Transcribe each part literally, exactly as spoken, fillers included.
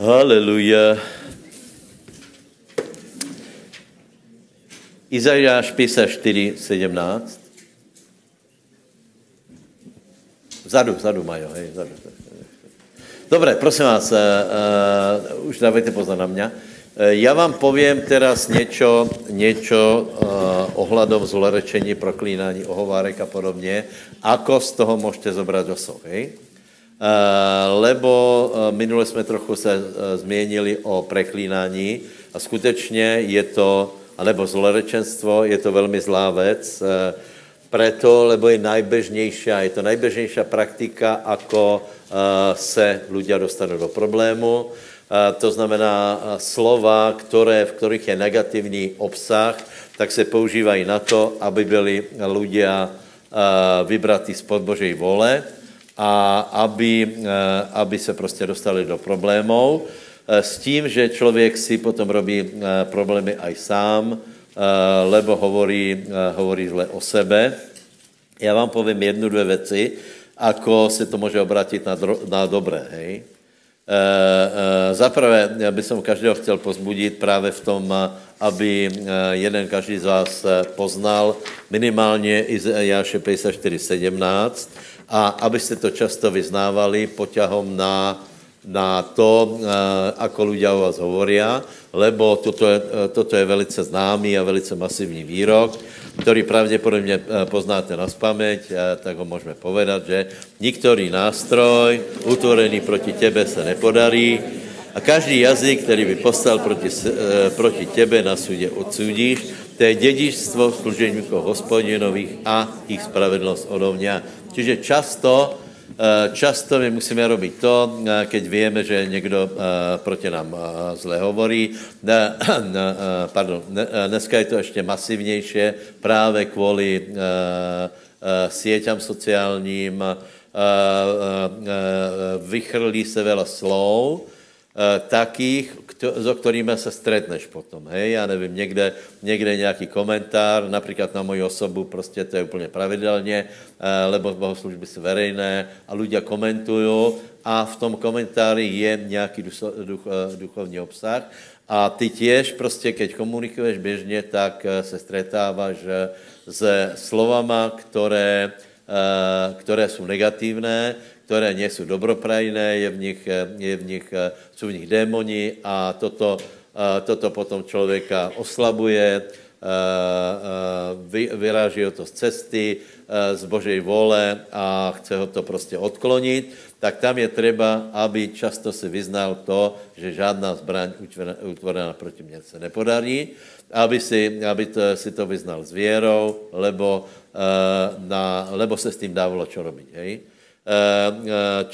Halleluja. Izaiáš päťdesiatštyri sedemnásť. Vzadu, vzadu majú, hej, vzadu. Dobre, prosím vás, uh, uh, už dávajte pozor na mňa. Uh, ja vám poviem teraz niečo, niečo uh, ohľadom zlorečení, proklínaní, ohovárek a podobne, ako z toho môžete zobrať osoch, hej? Uh, lebo uh, minule sme trochu sa uh, zmienili o preklínaní a skutečne je to, alebo zlorečenstvo, je to veľmi zlá vec, uh, preto, lebo je najbežnejšia, je to najbežnejšia praktika, ako uh, se ľudia dostanú do problému. Uh, to znamená uh, slova, ktoré, v ktorých je negatívny obsah, tak se používají na to, aby byli ľudia uh, vybratí spod Božej vole a aby, uh, aby se prostě dostali do problémov. Uh, s tím, že člověk si potom robí uh, problémy aj sám, Uh, lebo hovorí, uh, hovorí zle o sebe. Já vám povím jednu, dvě věci, ako se to může obrátit na, dro- na dobré. Hej? Uh, uh, zaprvé, já bych som každého chtěl pozbudit právě v tom, aby uh, jeden každý z vás poznal minimálně Izaiáše päťdesiatštyri sedemnásť a abyste to často vyznávali poťahom na na to, ako ľudia o vás hovoria, lebo toto je, toto je velice známy a velice masívny výrok, ktorý pravdepodobne poznáte na spameť, tak ho môžeme povedať, že niektorý nástroj utvorený proti tebe sa nepodarí a každý jazyk, ktorý by postal proti, proti tebe, na súde odsúdíš, to je dedičstvo služebníkov hospodinových a ich spravedlnosť odo mňa. Čiže často Často my musíme robiť to, keď vieme, že niekto proti nám zle hovorí. Pardon, dneska je to ešte masívnejšie práve kvôli sieťam sociálnym. Vychrlí sa veľa slov takých, so ktorými sa stretneš potom, hej, ja neviem, niekde, niekde nejaký komentár, napríklad na moju osobu, proste to je úplne pravidelne, lebo bohoslúžby sú verejné a ľudia komentujú a v tom komentári je nejaký ducho, duch, duchovný obsah a ty tiež proste, keď komunikuješ bežne, tak sa stretávaš s slovama, ktoré, ktoré sú negatívne, ktoré nie sú dobroprajné, je v nich, je v nich, sú v nich démoni a toto, toto potom človeka oslabuje, vyráží ho to z cesty, z Božej vole a chce ho to proste odkloniť, tak tam je treba, aby často si vyznal to, že žiadna zbraň utvorená proti mne sa nepodarí, aby si, aby to, si to vyznal s vierou, lebo, na, lebo sa s tým dávalo čo robiť, hej?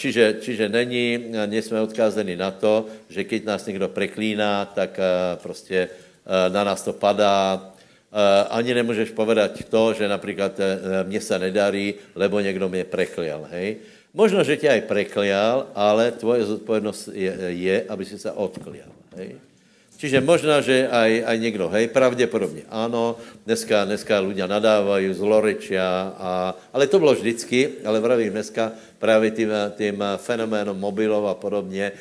Čiže, čiže není, nie sme odkázení na to, že keď nás někdo preklíná, tak prostě na nás to padá. Ani nemůžeš povedať to, že například mne sa nedarí, lebo někdo mě preklial, hej. Možno, že tě aj preklial, ale tvoje zodpovědnost je, je aby si sa odklial, hej. Čiže možná, že aj, aj niekto, hej, pravdepodobne áno, dneska, dneska ľudia nadávajú, zlorečia, a, ale to bolo vždycky, ale vravím dneska práve tým, tým fenoménom mobilov a podobne, e,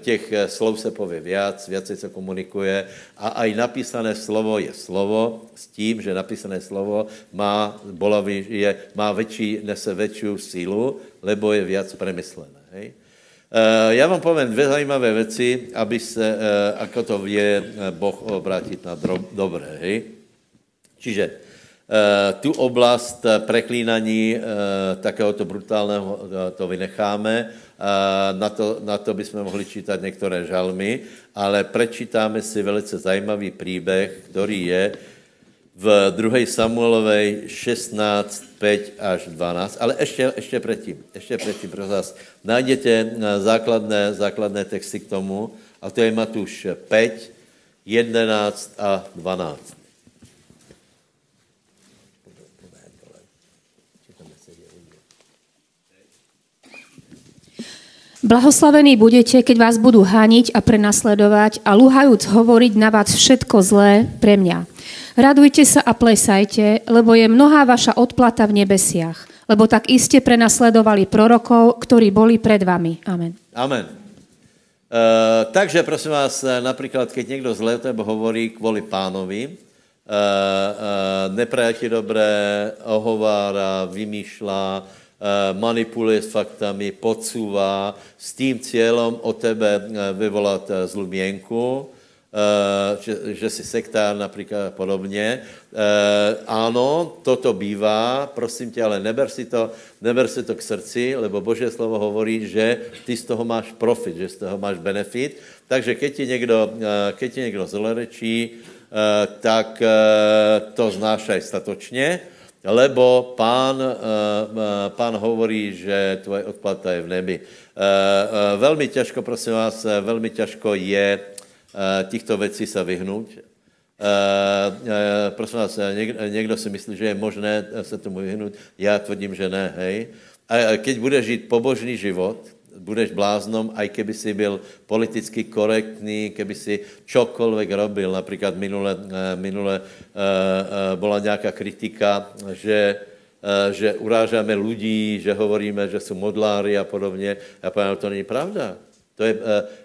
tých slov se povie viac, viacej sa komunikuje a aj napísané slovo je slovo s tím, že napísané slovo má, bolavý, je, má väčší, nese väčšiu sílu, lebo je viac premyslené, hej. Já vám povím dvě zajímavé věci, aby se, ako to vie Boh obrátit na dobré, hej. Čiže tu oblast preklínaní takéhoto brutálneho to vynecháme, na to, na to bychom mohli čítať některé žalmy, ale prečítáme si velice zajímavý príbeh, který je v druhej Samuelovej šestnásť päť až dvanásť, ale ešte, ešte predtým, ešte predtím, prosím vás, nájdete základné, základné texty k tomu, a to je Matúš päť, jedenásť a dvanásť. Blahoslavení budete, keď vás budú haniť a prenasledovať a luhajúc hovoriť na vás všetko zlé pre mňa. Radujte sa a plesajte, lebo je mnohá vaša odplata v nebesiach, lebo tak iste prenasledovali prorokov, ktorí boli pred vami. Amen. Amen. E, Uh, takže, prosím vás, napríklad, keď niekto zle tebe hovorí kvôli pánovi, uh, uh, nepraje ti dobré, ohovára, vymýšľa, uh, manipuluje s faktami, podsúva s tým cieľom o tebe vyvolať zlú mienku, uh, že, že si sektár napríklad podobne. Uh, áno, toto bývá, prosím ťa, ale neber si to, neber si to k srdci, lebo Božie slovo hovorí, že ty z toho máš profit, že z toho máš benefit. Takže keď ti niekto, keď ti niekto zlorečí, tak to znášaj statočne, lebo pán, pán hovorí, že tvoje odplata je v nebi. Veľmi ťažko, prosím vás, veľmi ťažko je týchto vecí sa vyhnúť. Prosím vás, niekto si myslí, že je možné sa tomu vyhnúť. Ja tvrdím, že ne, hej. A keď budeš žiť pobožný život, budeš bláznom, aj keby si byl politicky korektný, keby si čokoľvek robil. Napríklad minule, minule bola nejaká kritika, že, že urážame ľudí, že hovoríme, že sú modlári a podobne. Ja povedám, to není pravda. To je,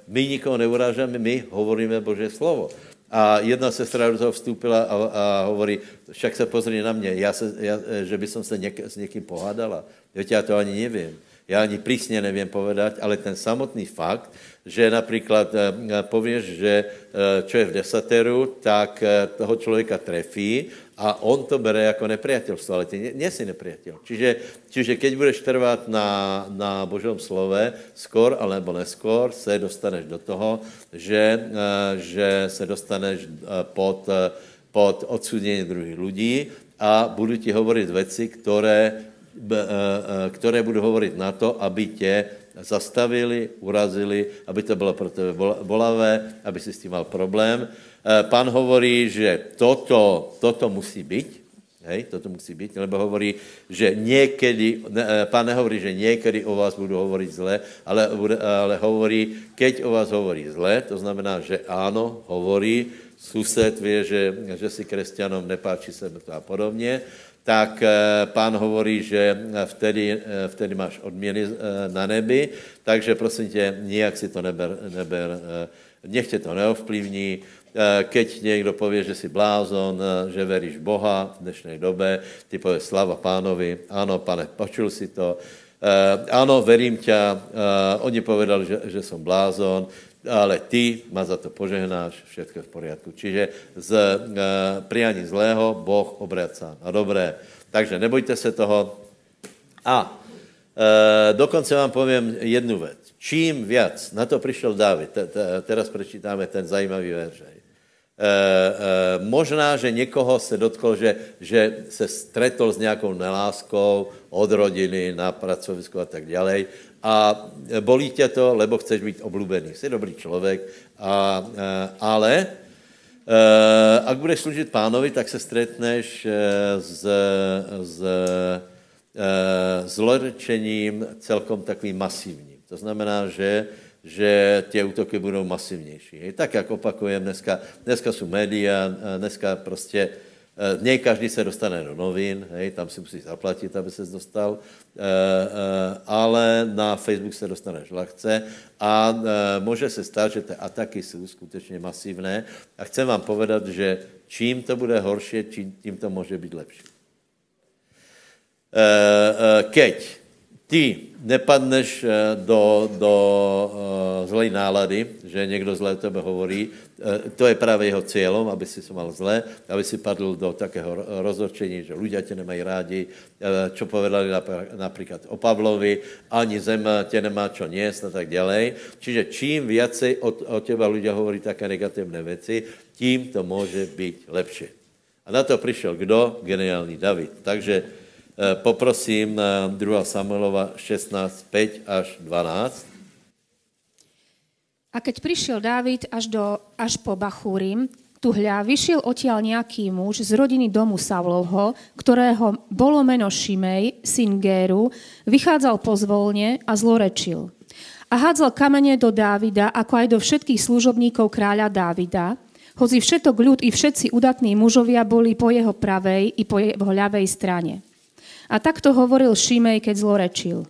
my nikoho neurážame, my hovoríme Božie slovo. A jedna sestra do toho vstúpila a, a hovorí, však sa pozri na mňa, ja sa, ja, že by som sa niek- s niekým pohádala. Viete, ja to ani neviem. Ja ani prísne neviem povedať, ale ten samotný fakt, že napríklad povieš, že čo je v desateru, tak toho človeka trefí a on to bere ako nepriateľstvo, ale ty nie si nepriateľ. Čiže, čiže keď budeš trvať na, na Božom slove, skôr alebo neskôr se dostaneš do toho, že, že se dostaneš pod, pod odsúdenie druhých ľudí a budú ti hovoriť veci, ktoré ktoré budú hovoriť na to, aby te zastavili, urazili, aby to bolo pro tebe bolavé, aby si s tým mal problém. Pán hovorí, že toto, toto musí byť, hej, toto musí byť, lebo hovorí, že niekedy, ne, pán nehovorí, že niekedy o vás budú hovoriť zle, ale, ale hovorí, keď o vás hovorí zle, to znamená, že áno, hovorí, sused vie, že, že si kresťanom nepáči sa to a podobne, tak pán hovorí, že vtedy, vtedy máš odmieny na nebi, takže prosím te, nijak si to neber, neber nech te to neovplyvní. Keď niekto povie, že si blázon, že veríš Boha v dnešnej dobe, ty povieš sláva pánovi, áno, pane, počul si to, áno, verím ťa, oni povedali, že, že som blázon, ale ty ma za to požehnáš, všetko v poriadku. Čiže z e, prianí zlého Boh obraca na dobré. Takže nebojte sa toho. A e, dokonce vám poviem jednu vec. Čím viac, na to prišiel Dávid, te, te, teraz prečítame ten zajímavý verš. E, e, možná, že niekoho sa dotkol, že, že sa stretol s nejakou neláskou od rodiny na pracovisku a tak ďalej, a bolí ťa to, lebo chceš byť oblúbený. Si dobrý človek, a, ale ak budeš slúžiť pánovi, tak sa stretneš s, s zlorečením celkom takovým masívnym. To znamená, že, že tie útoky budou masívnejší. Tak, jak opakujem, dneska, dneska sú média, dneska proste nie každý se dostane do novin, hej, tam si musíš zaplatit, aby ses dostal, e, e, ale na Facebook se dostaneš ľahce a e, může se stát, že ty ataky jsou skutečně masivné a chcem vám povedat, že čím to bude horší, tím to může být lepší. E, e, keď ty nepadneš do, do zlej nálady, že někdo zle o tebe hovorí, to je právě jeho cieľom, aby si se mal zle, aby si padl do takého rozhorčení, že ľudia tě nemají rádi, čo povedali například o Pavlovi, ani zem tě nemá čo niesť a tak ďalej. Čiže čím viacej o, o teba ľudia hovorí také negatívne veci, tím to může být lepší. A na to přišel kdo? Geniální David. Takže poprosím druhá. Samuelova šestnásť, päť až dvanásť. A keď prišiel Dávid až, do, až po Bachúrim, tu hľa vyšiel odtiaľ nejaký muž z rodiny domu Saulovho, ktorého bolo meno Šimej, syn Géru, vychádzal pozvolne a zlorečil. A hádzal kamene do Dávida, ako aj do všetkých služobníkov kráľa Dávida, hoci všetok ľud i všetci udatní mužovia boli po jeho pravej i po jeho ľavej strane. A takto hovoril Šimej, keď zlorečil.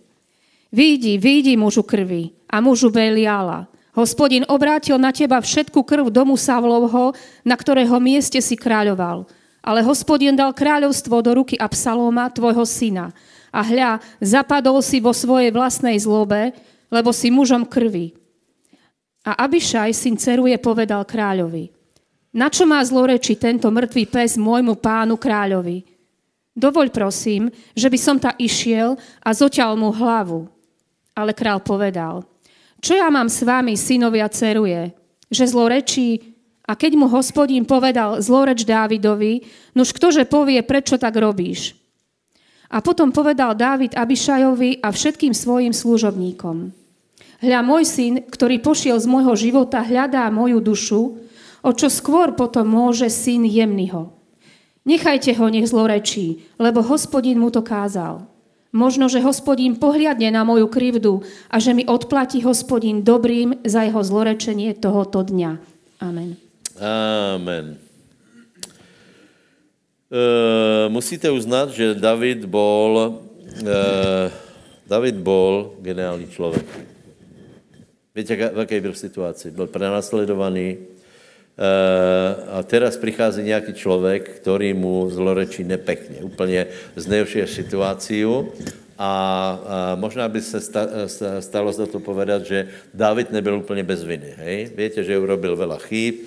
Výjdi, výjdi mužu krvi a mužu Beliala, Hospodin obrátil na teba všetku krv domu Saulovho, na ktorého mieste si kráľoval. Ale Hospodin dal kráľovstvo do ruky Absalóma, tvojho syna. A hľa, zapadol si vo svojej vlastnej zlobe, lebo si mužom krvi. A Abishaj, syn Ceruje, povedal kráľovi: Na čo má zloreči tento mŕtvý pes môjmu pánu kráľovi? Dovoľ prosím, že by som ta išiel a zoťal mu hlavu. Ale kráľ povedal: Čo ja mám s vami, synovia Ceruje? Že zlorečí? A keď mu Hospodín povedal zloreč Dávidovi, nuž ktože povie, prečo tak robíš? A potom povedal Dávid Abišajovi a všetkým svojim služobníkom: Hľa, môj syn, ktorý pošiel z môjho života, hľadá moju dušu, o čo skôr potom môže syn Jemnyho. Nechajte ho, nech zlorečí, lebo Hospodín mu to kázal. Možno, že Hospodín pohliadne na moju krivdu a že mi odplatí Hospodín dobrým za jeho zlorečenie tohoto dňa. Amen. Amen. E, musíte uznať, že David bol, e, David bol geniálny človek. Viete, v akej byl situácii? Byl prenasledovaný e, a teraz prichází nejaký človek, ktorý mu zlorečí nepekne. Úplne zneužije situáciu a, a možná by sa stalo za to povedať, že Dávid nebyl úplne bez viny. Hej? Viete, že urobil veľa chýb, e,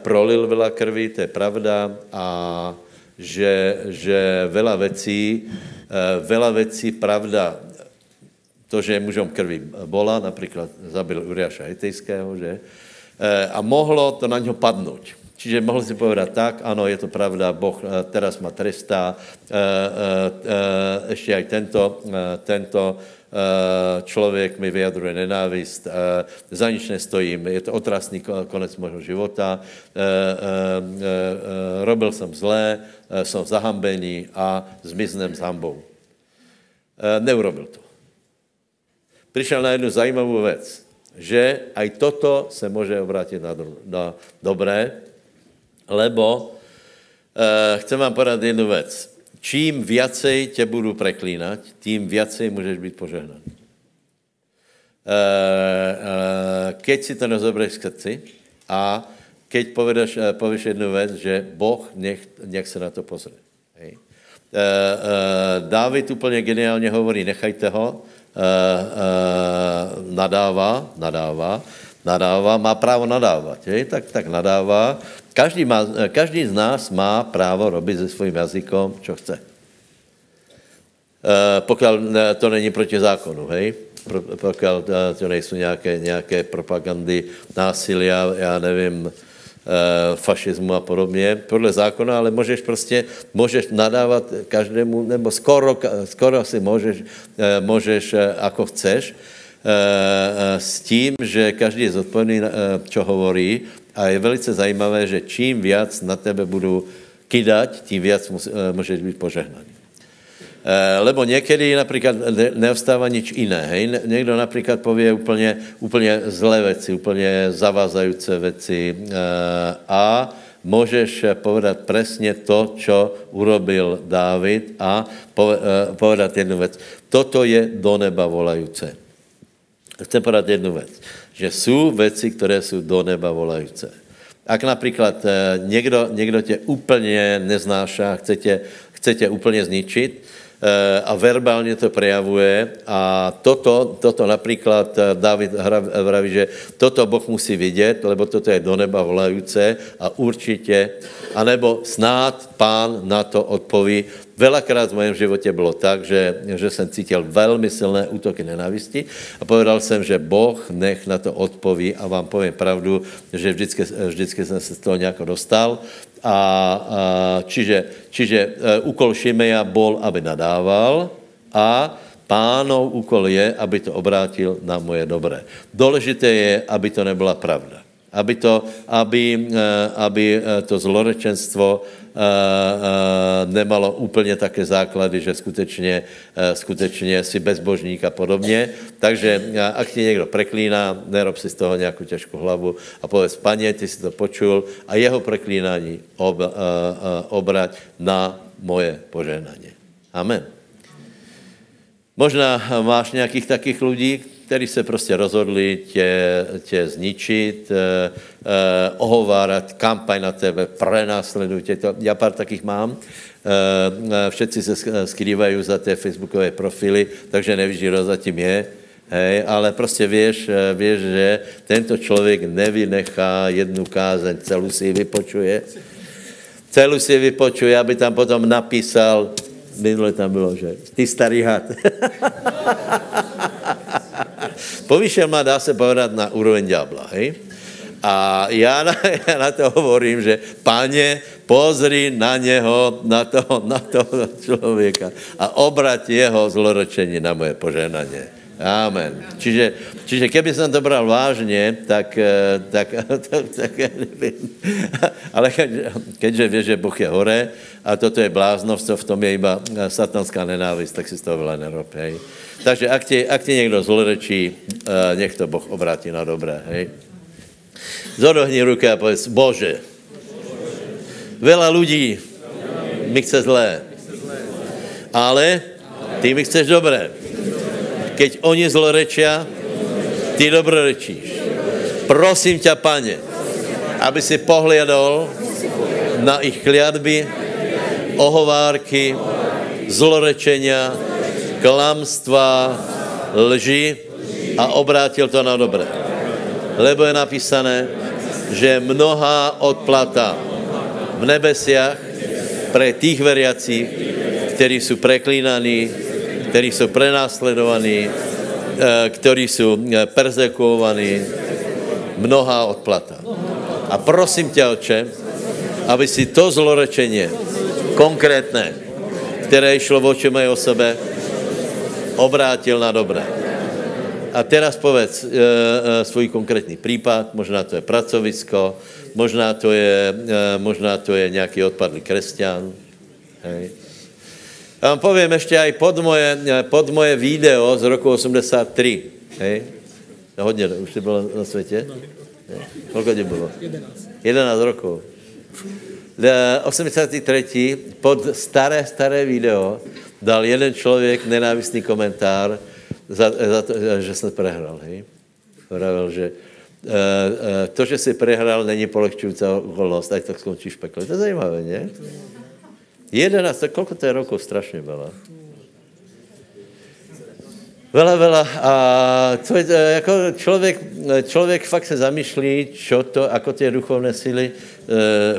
prolil veľa krvi, to je pravda, a že, že veľa vecí, e, veľa vecí pravda. To, že mužom krvi bola, napríklad zabil Uriáša Hetejského, že? E, a mohlo to na ňo padnúť. Čiže mohol si povedať tak, áno, je to pravda, Boh teraz ma trestá, e, e, ešte aj tento, tento človek mi vyjadruje nenávist, za nič nestojím, je to otrasný konec môjho života, robil som zlé, som zahambený a zmiznem s hambou. Neurobil to. Prišiel na jednu zajímavú vec, že aj toto sa môže obrátiť na, do, na dobré, lebo e, chcem vám povedať jednu vec. Čím viacej te budú preklínať, tým viacej môžeš byť požehnaný. E, e, keď si to nezobrieš k srdci a keď povedaš, povieš jednu vec, že Boh nech, nech sa na to pozrie. Hej. E, e, Dávid úplne geniálne hovorí, nechajte ho. Uh, uh, nadává, nadává, nadává, má právo nadávať, je? Tak, tak nadává. Každý, má, každý z nás má právo robiť so svojím jazykom, čo chce. Uh, pokiaľ to není proti zákonu, hej? Pro, pokiaľ to nejsú nejaké, nejaké propagandy, násilia, ja nevím, fašizmu a podobně, podle zákona, ale můžeš prostě, můžeš nadávat každému, nebo skoro, skoro si můžeš, můžeš, ako chceš, s tím, že každý je zodpovědný, čo hovorí, a je velice zajímavé, že čím viac na tebe budou kydať, tím viac můžeš být požehnaný. Lebo niekedy napríklad neostáva nič iné. Hej? Niekto napríklad povie úplne, úplne zlé veci, úplne zavázajúce veci a môžeš povedať presne to, čo urobil Dávid a povedať jednu vec. Toto je do neba volajúce. Chcem povedať jednu vec, že sú veci, ktoré sú do neba volajúce. Ak napríklad niekto, niekto te úplne neznáša, chcete, chcete úplne zničiť, a verbálne to prejavuje a toto, toto napríklad Dávid vraví, že toto Boh musí vidieť, lebo toto je do neba volajúce a určite, anebo snáď Pán na to odpoví. Veľakrát v mojom živote bolo tak, že, že som cítil veľmi silné útoky nenávisti a povedal som, že Boh nech na to odpoví a vám poviem pravdu, že vždycky, vždycky som sa z toho nejako dostal. A, a čiže, čiže úkol Šimeja bol, aby nadával a Pánov úkol je, aby to obrátil na moje dobré. Dôležité je, aby to nebola pravda. Aby to, aby, aby to zlorečenstvo nemalo úplne také základy, že skutečne, skutečne si bezbožník a podobne. Takže ak ti niekto preklíná, nerob si z toho nejakú ťažkú hlavu a povedz, Pane, ty si to počul a jeho preklínanie ob, obrať na moje požehnanie. Amen. Možná máš nejakých takých ľudí, kteří se prostě rozhodli tě, tě zničit, eh, eh, ohovárat, kampaň na tebe, prenásleduj tě. To, já pár takých mám. Eh, všetci se skrývají za té facebookové profily, takže nevíš, kdo zatím je. Hej, ale prostě vieš, vieš, že tento člověk nevynechá jednu kázeň, celou si ji vypočuje. Celou si ji vypočuje, aby tam potom napísal, minule tam bylo, že ty starý had. Povyšel má, dá se povedat, na úroveň ďábla, hej? A já na, já na to hovorím, že Pane, pozri na něho, na toho, na toho člověka a obrať jeho zloročení na moje požehnaně. Amen. Čiže, čiže keby som to bral vážne, tak, tak, tak, tak neviem. Ale keď, keďže vieš, že Boh je hore a toto je bláznovstvo, v tom je iba satanská nenávist, tak si z toho veľa nerob, hej. Takže ak ti, ak ti niekto zlorečí, nech to Boh obráti na dobré, hej. Zodohni ruky a povedz, Bože, veľa ľudí mi chce zlé, ale ty mi chceš dobré. Keď oni zlorečia, ty dobrorečíš. Prosím ťa, Pane, aby si pohliadol na ich kliatby, ohovárky, zlorečenia, klamstva, lži a obrátil to na dobré. Lebo je napísané, že mnohá odplata v nebesiach pre tých veriacich, ktorí sú preklínaní, ktorí sú prenásledovaní, ktorí sú perzekuovaní, mnohá odplata. A prosím ťa, Otče, aby si to zlorečenie konkrétne, ktoré išlo voči mojej osobe, obrátil na dobré. A teraz povedz e, e, svoj konkrétny prípad, možná to je pracovisko, možná to je, e, možná to je nejaký odpadlý kresťan, hej. A vám poviem ešte aj pod moje, pod moje video z roku osemdesiattri. Hej? Hodne, už si bolo na svete? Hej. Koľko ti bolo? jedenásť rokov. osemdesiattri. Pod staré, staré video dal jeden človek nenávistný komentár za, za to, že som prehral. Hej? Vravel, že to, že si prehral, není polehčujúca okolnosť, aj tak skončíš v pekle. To je zaujímavé, nie? jedenásť, tak koľko to je rokov? Strašne veľa. Veľa, veľa. A to je, ako človek, človek fakt sa zamýšlí, čo to, ako tie duchovné sily e,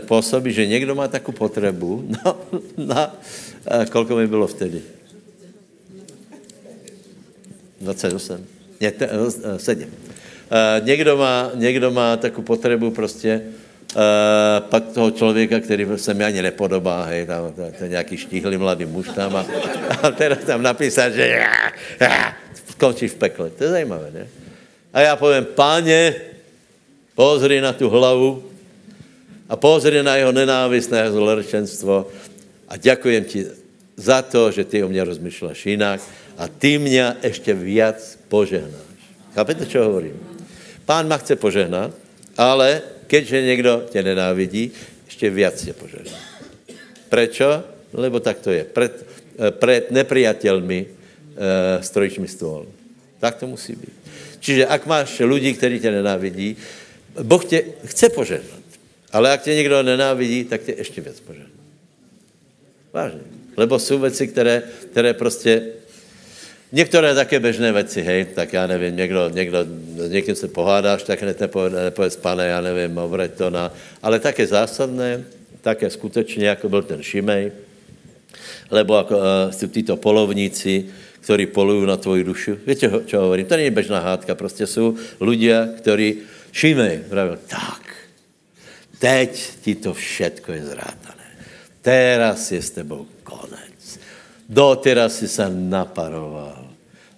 pôsobí, že niekto má takú potrebu. No, no. A koľko mi bylo vtedy? dvadsaťosem. Nie, t- sedem. A niekto má, niekto má takú potrebu proste Uh, pak toho člověka, který se mi ani nepodobá, hej, tam to nějaký štíhlý mladý muž tam a, a teda tam napísal, že já, já, končí v pekle. To je zajímavé, ne? A já povím, Páne, pozri na tu hlavu a pozri na jeho nenávist, na jeho zlorečenstvo a ďakujem ti za to, že ty o mě rozmýšľaš jinak a ty mě ještě víc požehnáš. Chápete, čo hovorím? Pán ma chce požehnat, ale keďže niekto ťa nenávidí, ešte viac ťa požehná. Prečo? Lebo tak to je. Pred, pred nepriateľmi e, strojíš mi stôl. Tak to musí byť. Čiže ak máš ľudí, ktorí ťa nenávidí, Boh ťa chce požehnať. Ale ak ťa niekto nenávidí, tak ťa ešte viac požehná. Vážne. Lebo sú veci, ktoré, ktoré proste... Niektoré také bežné veci, hej, tak ja neviem, niekto, niekto, niekým sa pohádáš, tak nepovedz, Pane, ja neviem, obrať to na... Ale také zásadné, také skutočne, ako bol ten Šimej, lebo ako e, sú títo polovníci, ktorí polujú na tvoju dušu. Viete, ho, čo hovorím? To nie je bežná hádka, proste sú ľudia, ktorí... Šimej, pravil, tak, teď ti to všetko je zrátané. Teraz je s tebou konec. Doteraz si sa naparoval.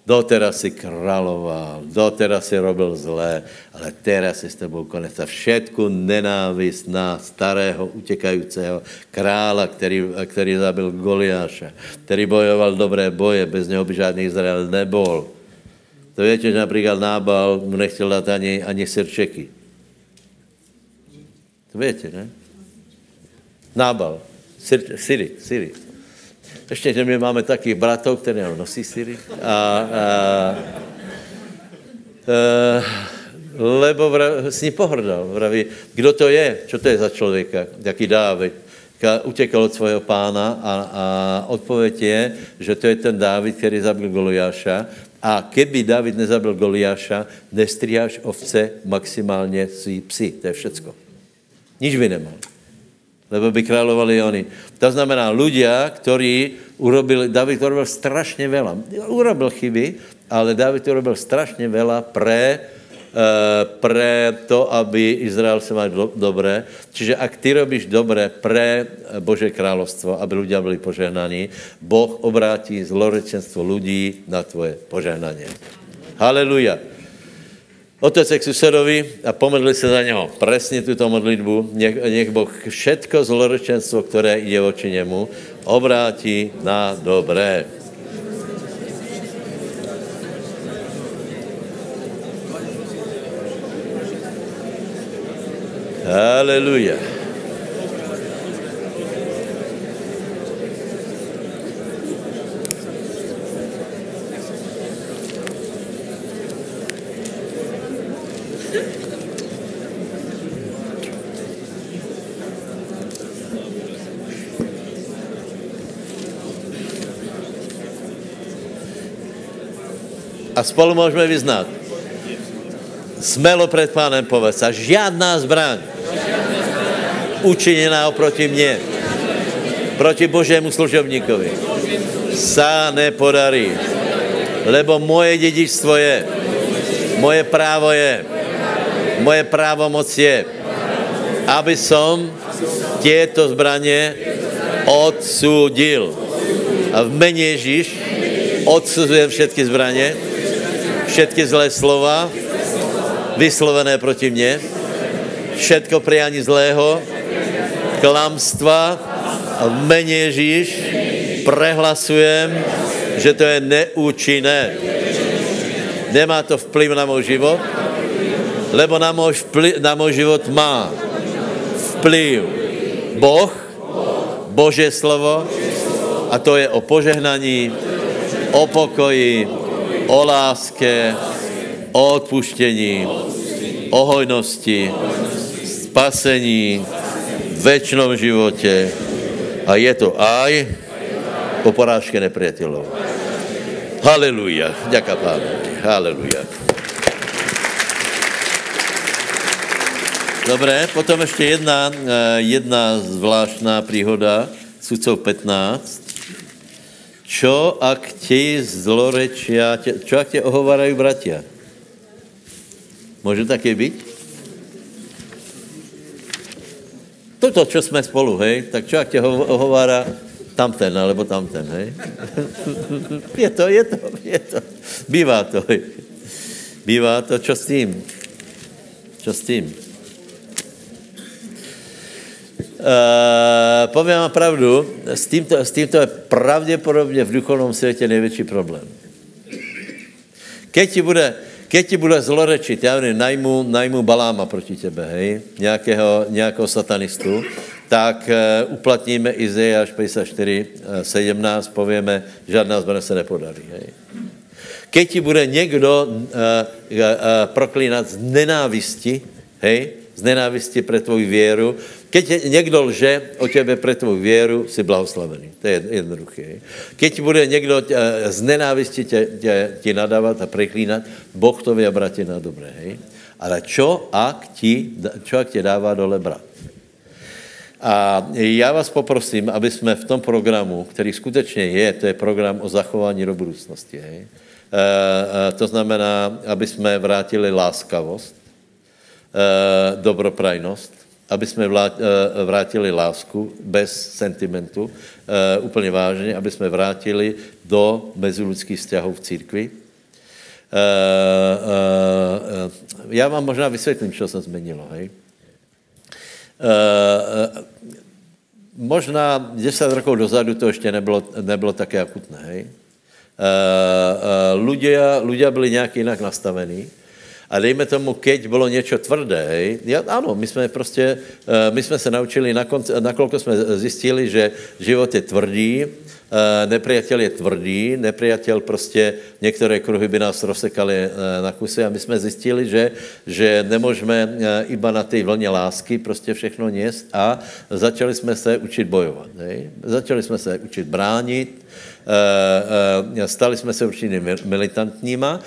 Doteraz si kráľoval, doteraz si robil zlé, ale teraz je s tebou konec. A všetku nenávist na starého, utekajúceho krála, ktorý, ktorý zabil Goliáša, ktorý bojoval dobré boje, bez neho by žiadny Izrael nebol. To viete, že napríklad Nabal mu nechcel dať ani, ani sirčeky. To viete, ne? Nabal, sir, siri, siri. Ešte, že my máme takých bratov, ktorí nám nosí síry. A, a, lebo vraví, s ní pohrdal. Vraví, kdo to je? Čo to je za člověka? Jaký Dávid? Utekal od svého pána a, a odpověď je, že to je ten Dávid, který zabil Goliáša. A keby Dávid nezabil Goliáša, nestriháš ovce, maximálně si psi. To je všecko. Nič by nemal. Lebo by kráľovali oni. To znamená, ľudia, ktorí urobili, Dávid urobil strašne veľa. Urobil chyby, ale Dávid urobil strašne veľa pre, uh, pre to, aby Izrael sa mal do, dobré. Čiže ak ty robíš dobré pre Božie kráľovstvo, aby ľudia boli požehnaní, Boh obrátí zlorečenstvo ľudí na tvoje požehnanie. Haleluja. Otec k susedovi a pomodli sa za neho. Presne túto modlitbu. Nech, nech Boh všetko zlorečenstvo, ktoré ide voči nemu, obráti na dobré. Halelujá. A spolu môžeme vyznať. Smelo pred Pánem povedz sa, žiadna zbraň učinená oproti mne, proti Božiemu služobníkovi, sa nepodarí, lebo moje dedičstvo je, moje právo je, moje právomoc je, aby som tieto zbranie odsúdil. A v mene Ježiš odsúzujem všetky zbranie, všetky zlé slova vyslovené proti mne, všetko prianie zlého, klamstva a v mene Ježíš prehlasujem, že to je neúčinné. Nemá to vplyv na môj život, lebo na môj, vplyv, na môj život má vplyv Boh, Božie slovo, a to je o požehnaní, o pokoji, o láske, o odpuštení, o hojnosti, spasení, večnom živote. A je to aj o porážke nepriateľov. Halelujá. Ďakujem Pánu. Halelujá. Dobre, potom ešte jedna, jedna zvláštna príhoda, Sudcov pätnásť. Čo ak ti zlorečia, čo ak te ohovárajú bratia? Môže také byť? Toto, čo sme spolu, hej, tak čo ak te ohovára tamten, alebo tamten, hej? Je to, je to, je to. Bývá to, hej. Bývá to, čo s tým? Čo s tým? Uh, poviem vám pravdu, s týmto, s týmto je pravdepodobne v duchovnom svete najväčší problém. Keď ti bude, keď ti bude zlorečiť, ja neviem, najmu, najmu Baláma proti tebe, hej, nejakého, nejakého satanistu, tak uh, uplatníme Izaiáš päťdesiatštyri sedemnásť, povieme, žiadna zbraň sa nepodarí, hej. Keď ti bude niekto uh, uh, uh, proklínať z nenávisti, hej, z nenávisti pre tvoju vieru. Keď niekto lže o tebe pre tvoju vieru, si blahoslavený. To je jednoduché. Keď bude niekto z nenávisti ti nadávať a preklínať, Boh to vie brať na dobré. Hej? Ale čo ak, ti, čo ak ti dáva dole brat? A ja vás poprosím, aby sme v tom programu, ktorý skutečne je, to je program o zachování do budúcnosti. Hej? E, e, to znamená, aby sme vrátili láskavosť, dobroprajnosť, aby sme vrátili lásku bez sentimentu, úplne vážne, aby sme vrátili do medziľudských vzťahov v církvi. Ja vám možná vysvetlím, čo sa zmenilo, hej. Možná desať rokov dozadu to ešte nebolo, nebolo také akutné, hej. Ľudia, ľudia byli nejak inak nastavení. A dejme tomu, keď bylo něco tvrdé, hej, ja, ano, my jsme prostě, my jsme se naučili, nakolko jsme zjistili, že život je tvrdý, nepřijatel je tvrdý, nepřijatel prostě, některé kruhy by nás rozsekali na kusy a my jsme zjistili, že, že nemůžeme iba na té vlně lásky prostě všechno nést a začali jsme se učit bojovat, hej. Začali jsme se učit bránit, stali jsme se určitými militantníma,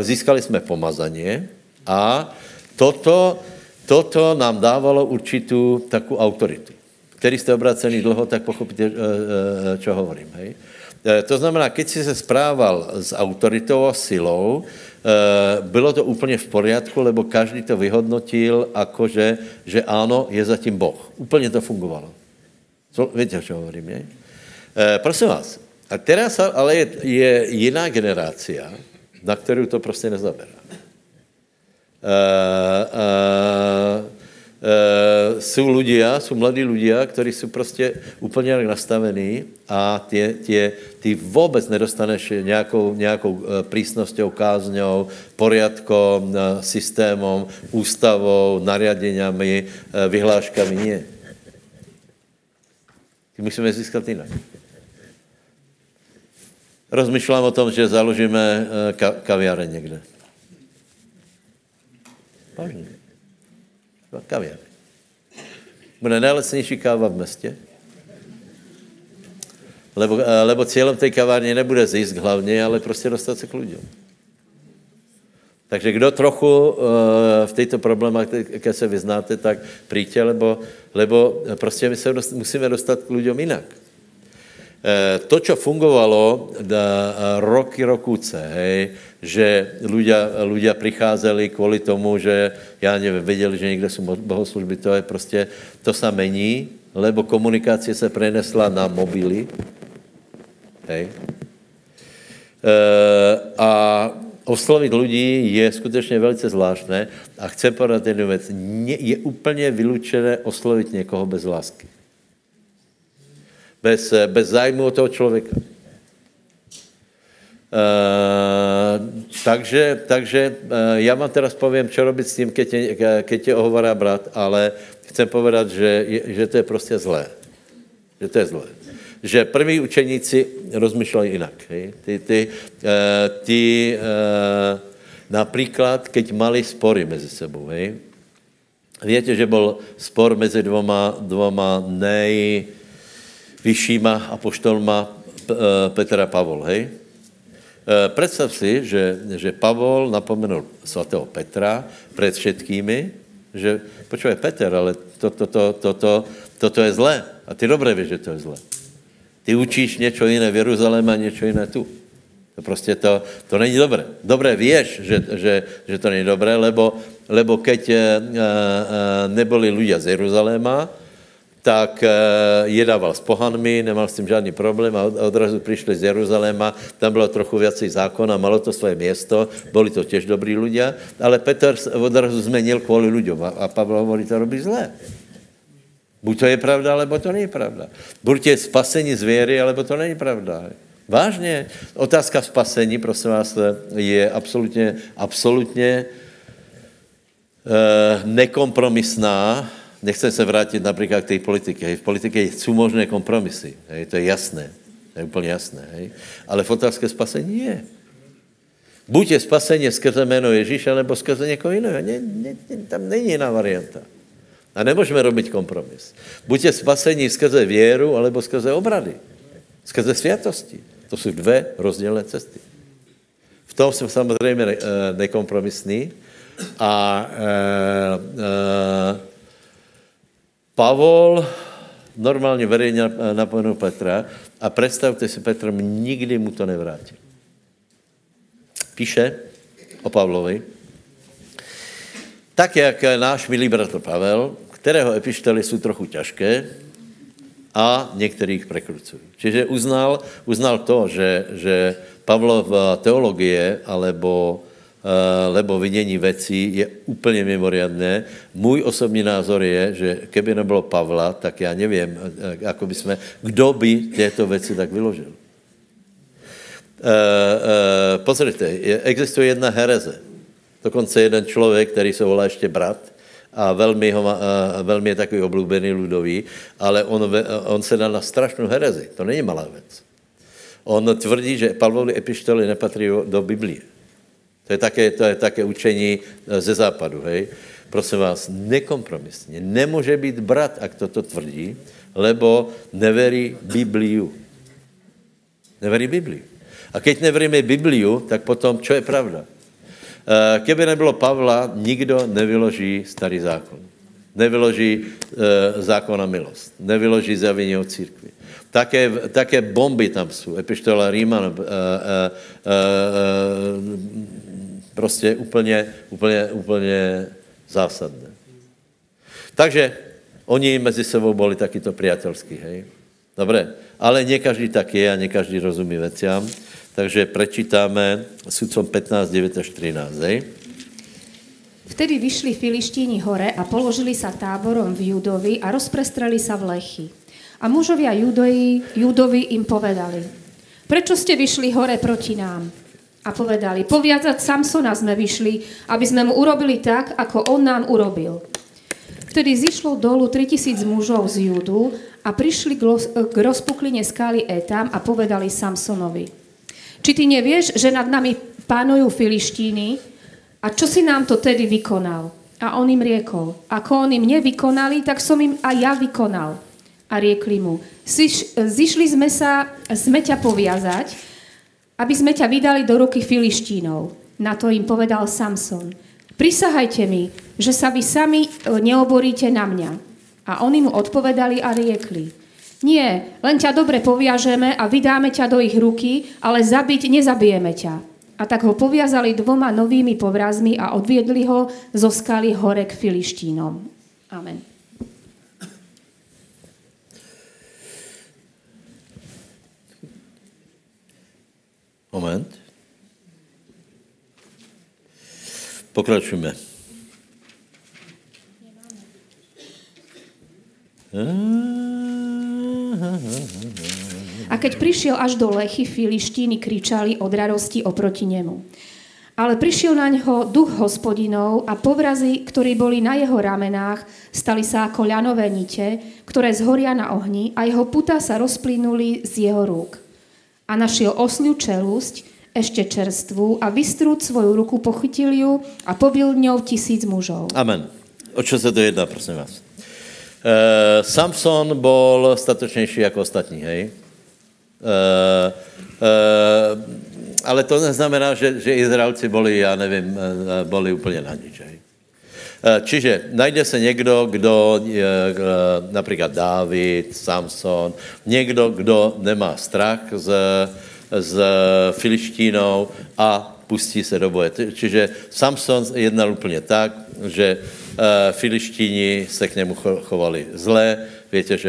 získali jsme pomazaně a toto, toto nám dávalo určitou takovou autoritu. Který jste obrácený dlho, tak pochopíte, čo hovorím. Hej? To znamená, keď si se správal s autoritou a silou, bylo to úplně v poriadku, lebo každý to vyhodnotil, akože, že ano, je zatím Boh. Úplně to fungovalo. Víte, o čem hovorím, ne? E, prosím vás, a teraz ale je, je jiná generácia, na kterou to prostě nezaberá. E, e, Uh, sú ľudia, sú mladí ľudia, ktorí sú proste úplne nastavení a tie, tie, ty vôbec nedostaneš nejakou, nejakou prísnosťou, kázňou, poriadkom, systémom, ústavou, nariadeniami, vyhláškami. Nie. Musíme získať inak. Rozmýšľam o tom, že založíme ka- kaviareň niekde. Vážne. Kaviár. Bude nejlesnější káva v městě. Lebo, lebo cílem té kavárny nebude zisk hlavně, ale prostě dostat se k lidem. Takže kdo trochu v této problematice se vyznáte, tak přijďte, lebo, lebo prostě my se dost, musíme dostat k lidem jinak. To, co fungovalo roky, rokuce, hej, že ľudia, ľudia pricházeli kvôli tomu, že ja neviem, vedeli, že niekde sú bohoslužby, to je proste, to sa mení, lebo komunikácia sa prenesla na mobily. Hej. E, a osloviť ľudí je skutečne veľmi zvláštne a chcem povedať jednu vec, nie, je úplne vylúčené osloviť niekoho bez lásky. Bez, bez zájmu o toho človeka. Uh, takže, takže uh, ja vám teraz poviem, čo robiť s tým, keď te, keď te ohovará brat, ale chcem povedať, že, že to je proste zlé. Že to je zlé. Že prví učeníci rozmýšľali inak. Ty, ty, uh, ty uh, napríklad, keď mali spory medzi sebou. Hej? Viete, že bol spor medzi dvoma, dvoma nejvyššíma apoštolma Petra a Pavol, hej? Predstav si, že, že Pavol napomenul svatého Petra pred všetkými, že počúvaj Peter, ale toto to, to, to, to, to je zlé. A ty dobre vieš, že to je zlé. Ty učíš niečo iné v Jeruzaléme a niečo iné tu. To proste to, to není dobré. Dobre vieš, že, že, že to není dobré, lebo, lebo keď neboli ľudia z Jeruzaléma, tak je dával s pohanmi, nemal s tým žádný problém a odrazu prišli z Jeruzaléma, tam bylo trochu viacej zákona, malo to svoje miesto, boli to tiež dobrí ľudia, ale Peter odrazu zmenil kvôli ľuďom a Pavel hovorí, to robí zlé. Buď to je pravda, alebo to nie je pravda. Buď je spasení z viery, alebo to nie je pravda. Vážne, otázka spasení, prosím vás, je absolútne, absolútne nekompromisná. Nechcem se vrátit například k té politiky. V politice jsou možné kompromisy. Hej. To je jasné. To je úplně jasné. Hej. Ale v otázce spasení je. Buď je spasení skrze jméno Ježíša, nebo skrze někoho jiného. Ne, ne, tam není jiná varianta. A nemůžeme robit kompromis. Buď je spasení skrze věru, alebo skrze obrady. Skrze světosti. To jsou dvě rozdílné cesty. V tom jsem samozřejmě ne, nekompromisný. A e, e, Pavol normálne verejne napomenul Petra a predstavte si, Petrom nikdy mu to nevrátil. Píše o Pavlovi. Tak, jak náš milý bratr Pavel, kterého epištoly sú trochu ťažké a niektorí ich prekrucujú. Čiže uznal, uznal to, že, že Pavlova teologie alebo lebo vidění věcí je úplně mimoriadné. Můj osobní názor je, že keby nebylo Pavla, tak já nevím, ako by sme, kdo by těto věci tak vyložil. E, e, pozrite, existuje jedna hereze. Dokonce jeden člověk, který se volá ještě brat, a velmi, ho, a velmi je takový oblíbený ludový, ale on, on se dal na strašnou herezi. To není malá věc. On tvrdí, že Pavlovy epištoly nepatří do Biblie. To je také, to je také učení ze západu, hej. Prosím vás, nekompromisně. Nemůže být brat, ak to to tvrdí, lebo neverí Bibliu. Neverí Bibliu. A keď neveríme Bibliu, tak potom, čo je pravda? Keby nebylo Pavla, nikdo nevyloží starý zákon. Nevyloží zákon a milost. Nevyloží zjavení o církvi. Také, také bomby tam jsou. Epištola Ríman, prostě úplně, úplně, úplně zásadné. Takže oni mezi sebou byli takýto priateľskí, hej? Dobré, ale ne každý tak je a ne každý rozumí veciam. Takže prečítame Sudcom pätnásť, deväť až trinásť. Hej. Vtedy vyšli Filištíni hore a položili sa táborom v Júdovi a rozprestreli sa v Lechi. A mužovia Júdovi, Júdovi im povedali, prečo ste vyšli hore proti nám? A povedali, poviazať Samsona sme vyšli, aby sme mu urobili tak, ako on nám urobil. Vtedy zišlo dolu tritisíc mužov z Júdu a prišli k rozpukline skály Etam a povedali Samsonovi, či ty nevieš, že nad nami pánujú Filištíni? A čo si nám to tedy vykonal? A on im riekol, ako oni mne vykonali, tak som im aj ja vykonal. A riekli mu, zišli sme sa, sme ťa poviazať, aby sme ťa vydali do ruky Filištínov. Na to im povedal Samson, prisahajte mi, že sa vy sami neoboríte na mňa. A oni mu odpovedali a riekli, nie, len ťa dobre poviažeme a vydáme ťa do ich ruky, ale zabiť nezabijeme ťa. A tak ho poviazali dvoma novými povrazmi a odviedli ho zo skaly hore k Filištínom. Amen. Moment. Pokračujeme. A keď prišiel až do Lechy, Filištíni kričali od radosti oproti nemu. Ale prišiel na ňo duch hospodinov a povrazy, ktorí boli na jeho ramenách, stali sa ako ľanové nite, ktoré zhoria na ohni a jeho puta sa rozplynuli z jeho rúk. A našiel osliu čelusť, ešte čerstvú, a vystrúd svoju ruku pochytil ju a pobil ňou tisíc mužov. Amen. O čo sa to jedná, prosím vás? Uh, Samson bol statočnejší ako ostatní, hej? Uh, uh, ale to neznamená, že, že Izraelci boli, ja neviem, uh, boli úplne na nič, hej? Uh, čiže najde sa niekto, kdo, uh, napríklad Dávid, Samson, niekto, kdo nemá strach z, z Filištínov a pustí sa do boje. Čiže Samson jednal úplne tak, že Filištíni se k němu chovali zle, víte, že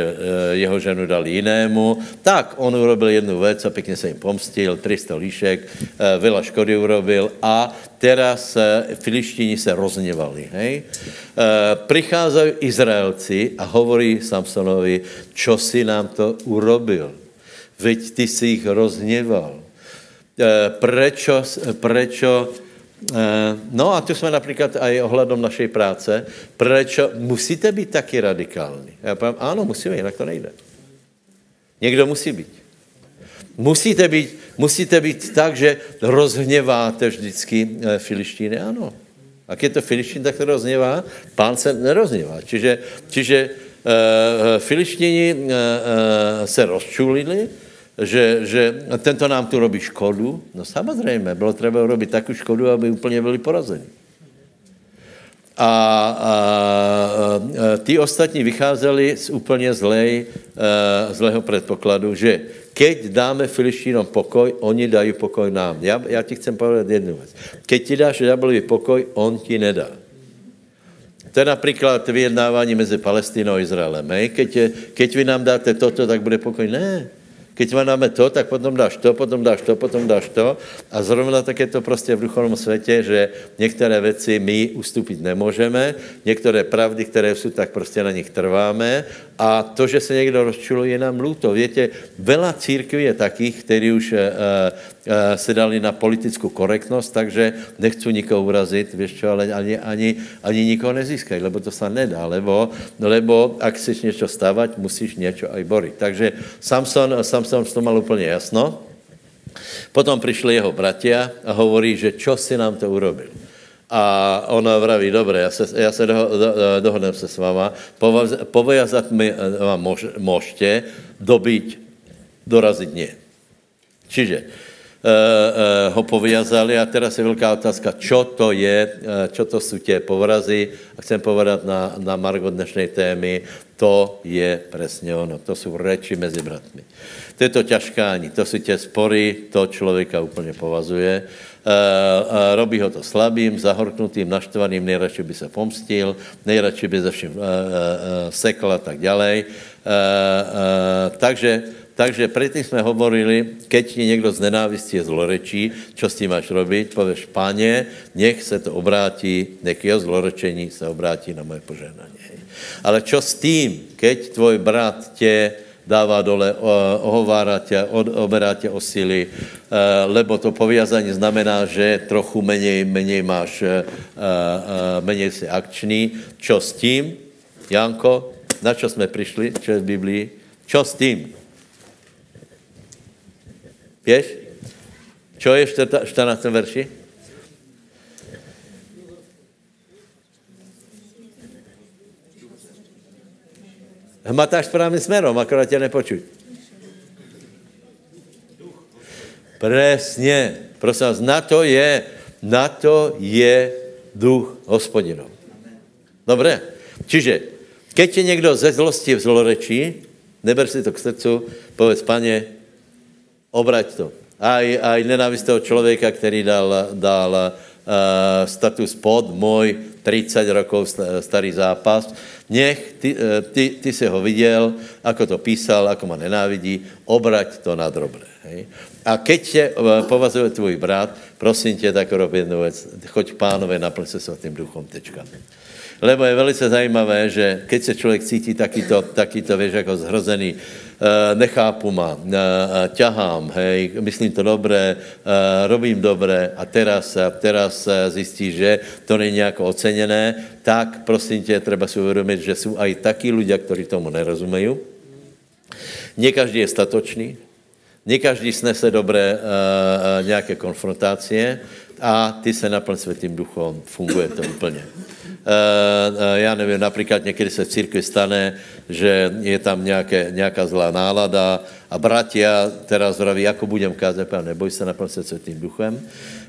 jeho ženu dali jinému, tak on urobil jednu věc a pěkně se jim pomstil, tristo líšek, veľa škody urobil a teraz Filištíni se rozněvali. Hej? Pricházají Izraelci a hovorí Samsonovi, čo si nám to urobil, veď ty si jich rozněval. Prečo, prečo no a tu jsme například aj ohledom naší práce, prečo musíte být taky radikální? Já povím, ano, musíme, jinak to nejde. Někdo musí být. Musíte být, musíte být tak, že rozhněváte vždycky Filištíny, ano. Ak je to Filištín, tak to rozhněvá, pán se nerozhněvá. Čiže, čiže uh, Filištíni uh, se rozčulili, Že, že tento nám tu robí škodu. No samozřejmě, bylo třeba urobiť takú škodu, aby úplně byli porazeni. A, a, a tí ostatní vycházeli z úplně zlej, zlého predpokladu, že keď dáme Filištínom pokoj, oni dají pokoj nám. Já, já ti chcem povedať jednu věc. Keď ti dáš Ďáblovi pokoj, on ti nedá. To je například vyjednávání mezi Palestínou a Izraelem. Keď, keď vy nám dáte toto, tak bude pokoj. Ne. Keď vám dáme to, tak potom dáš to, potom dáš to, potom dáš to. A zrovna tak je to prostě v duchovnom světě, že některé věci my ustúpiť nemůžeme, některé pravdy, které jsou, tak prostě na nich trváme. A to, že se někdo rozčuluje, je nám lúto. Viete, veľa církví je takých, kteří už se dali na politickou korektnost, takže nechci nikoho urazit, víš čo, ale ani, ani, ani nikoho nezískají, lebo to se nedá, lebo, lebo ak chceš něco stávat, musíš něco aj borit. Takže Samson, Samson to mal úplně jasno. Potom přišli jeho bratia a hovorí, že čo si nám to urobil. A ona vraví, dobre, ja sa, ja sa doho, do, dohodnem sa s vama, povojazať vám môžete, dobiť, doraziť nie. Čiže uh, uh, ho povojazali a teraz je veľká otázka, čo to je, uh, čo to sú tie povrazy. A chcem povedať na, na margo dnešnej témy, to je presne ono, to sú reči mezi bratmi. To je to ťažkáni, to sú tie spory, to človeka úplne povazuje. Uh, uh, robí ho to slabým, zahorknutým, naštvaným, nejradši by se pomstil, nejradši by se všim uh, uh, sekl a tak ďalej. Uh, uh, takže, takže predtým sme hovorili, keď ti niekdo z nenávisti je zlorečí, čo s tím máš robiť? Povieš, páne, nech se to obrátí, nech jeho zlorečení se obrátí na moje požehnanie. Ale čo s tým, keď tvoj brat tě dává dole, ohovára tě, oberá tě o síly, lebo to poviazanie znamená, že trochu menej, menej máš, menej si akční. Čo s tím? Janko, na čo jsme prišli? Čo je v Biblii? Čo s tím? Vieš? Čo je v štrnástom verši? Hmatáš správnym smerom, akorát ťa nepočuť. Presne. Prosím vás, na to je, na to je duch hospodinov. Dobre? Čiže, keď ti niekto ze zlosti v zlorečí, neber si to k srdcu, povedz, pane, obrať to. Aj, aj nenávistého človeka, ktorý dal, dal uh, status pod môj tridsať rokov starý zápas. Nech, ty, ty, ty si ho viděl, ako to písal, ako ma nenávidí, obrať to na drobné. Hej? A keď tě povazuje tvůj brat, prosím tě, tak rob jednu vec, choď pánové, naplň se svatým duchom, tečka. Lebo je velice zajímavé, že keď se člověk cítí takýto, takýto vieš, jako zhrzený, nechápu ma, ťahám, hej, myslím to dobré, robím dobré a teraz, teraz zjistí, že to není nějako oceněné, tak prosím tě, treba si uvědomit, že jsou aj takí ľudia, ktorí tomu nerozumejí. Nie každý je statočný, nie každý snese dobré nějaké konfrontácie a ty se naplň světým duchom, funguje to úplně. Uh, uh, ja neviem, napríklad niekedy sa v církvi stane, že je tam nejaké, nejaká zlá nálada a bratia teraz vraví, ako budem kázať, neboj sa, naplň sa svätým duchom.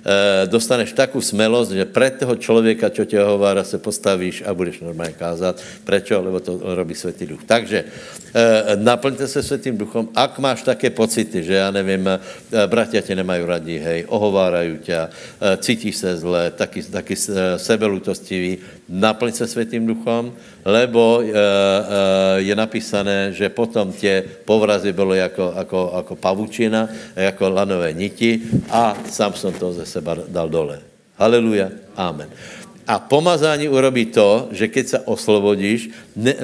Uh, dostaneš takú smelosť, že pre toho človeka, čo ťa hovára, sa postavíš a budeš normálne kázať. Prečo? Lebo to robí svätý duch. Takže uh, naplňte sa svätým duchom, ak máš také pocity, že ja neviem, uh, bratia ťa nemajú radi, hej, ohovárajú ťa, uh, cítiš sa zle, taký, taký uh, sebelútostivý, naplň se svätým duchom, lebo e, e, je napísané, že potom tie povrazy bolo jako, ako, ako pavučina, jako lanové niti a Samson to ze seba dal dole. Haleluja, amen. A pomazání urobí to, že keď sa oslobodíš, ne, e,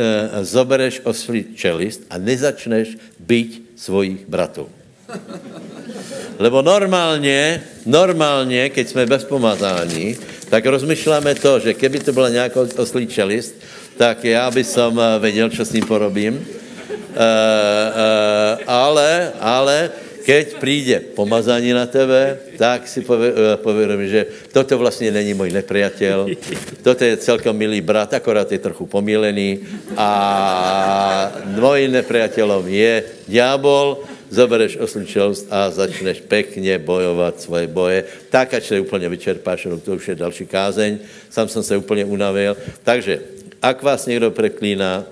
zobereš oslí čelist a nezačneš byť svojich bratov. Lebo normálne, normálne, keď sme bez pomazání, tak rozmýšľame to, že keby to bola nejaká oslí čelist, tak ja by som vedel, čo s ním porobím. E, e, ale, ale keď príde pomazání na tebe, tak si povedom, že toto vlastne není môj nepriateľ, toto je celkom milý brat, akorát je trochu pomílený a môjim nepriateľom je diabol. Zobereš oslíčelst a začneš pekne bojovať svoje boje. Tak, až sa úplne vyčerpáš, to už je další kázeň, sám som sa úplne unavil. Takže, ak vás niekto preklína,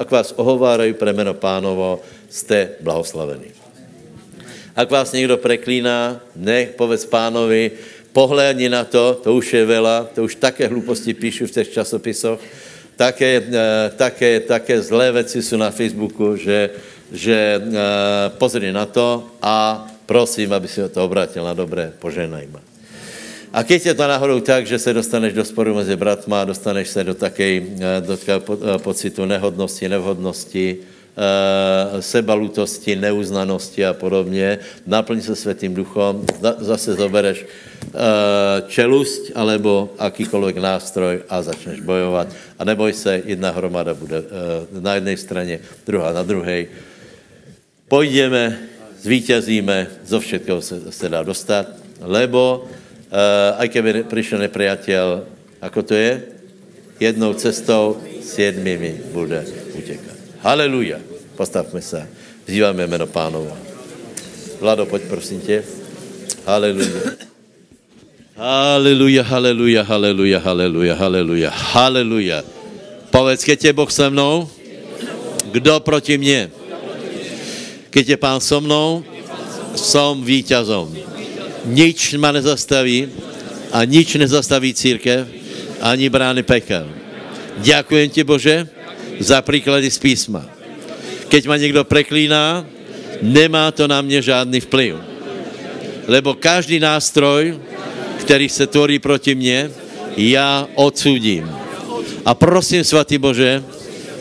ak vás ohovárajú pre meno pánovo, ste blahoslavení. Ak vás niekto preklína, nech povedz pánovi, pohľadni na to, to už je veľa, to už také hlúposti píšu v tých časopisoch, také, také, také zlé veci sú na Facebooku, že že e, pozri na to a prosím, aby si to obrátil na dobré, poženaj ma. A keď je to náhodou tak, že se dostaneš do sporu mezi bratma, dostaneš se do takej, do takého pocitu nehodnosti, nevhodnosti, e, sebalutosti, neuznanosti a podobně. Naplň se Svätým Duchom, zase zobereš čelusť alebo akýkoľvek nástroj a začneš bojovat. A neboj se, jedna hromada bude na jednej straně, druhá na druhej. Pojdeme, zvíťazíme, zo všetkého se, se dá dostat, lebo aj keby prišiel nepriateľ, ako to je? Jednou cestou, siedmimi bude utekať. Haleluja. Postavme sa. Vzývame meno Pánova. Vlado, poď, prosím te. Haleluja. Haleluja, haleluja, haleluja, haleluja, haleluja, haleluja. Povedz, keď je Boh se mnou, kdo proti mne? Keď je Pán so mnou, som víťazom. Nič ma nezastaví a nič nezastaví církev, ani brány pekel. Ďakujem ti, Bože, za príklady z písma. Keď ma niekto preklíná, nemá to na mne žádný vplyv. Lebo každý nástroj, ktorý se tvorí proti mne, ja odsúdim. A prosím, svatý Bože,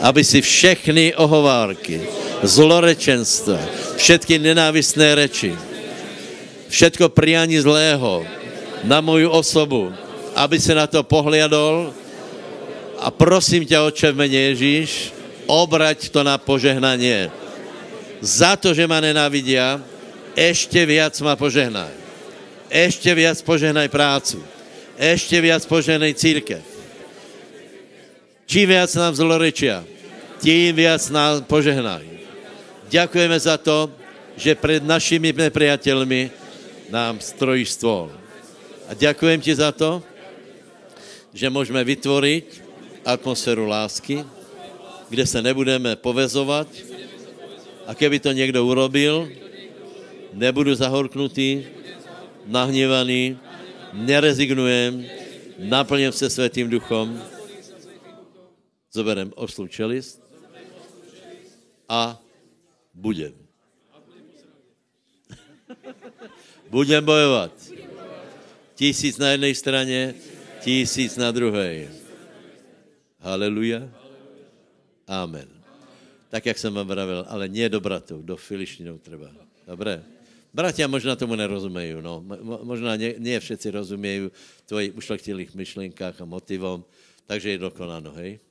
aby si všechny ohovárky, zlorečenstva, všetky nenávistné reči, všetko prianie zlého na moju osobu, aby se na to pohliadol, a prosím ťa, Otče, v mene Ježíš, obrať to na požehnanie. Za to, že ma nenávidia, ešte viac ma požehnaj. Ešte viac požehnaj prácu. Ešte viac požehnaj církev. Čím viac nám zlorečia, tým viac nám požehnaj. Ďakujeme za to, že pred našimi nepriateľmi nám strojí stôl. A ďakujem ti za to, že môžeme vytvoriť atmosféru lásky, kde sa nebudeme povezovať, a keby to niekto urobil, nebudú zahorknutí, nahnevaní, nerezignujem, naplním sa Svätým Duchom, zoberem oslú čelist a budem. Budem bojovať. Tisíc na jednej strane, tisíc na druhej. Haleluja. Amen. Tak, jak som vám vravil, ale nie do bratov, do filištinov treba. Dobre? Bratia možná tomu nerozumejú, no. Možná nie, nie všetci rozumiejú tvojich ušlechtilých myšlenkách a motivom, takže je dokonáno, hej?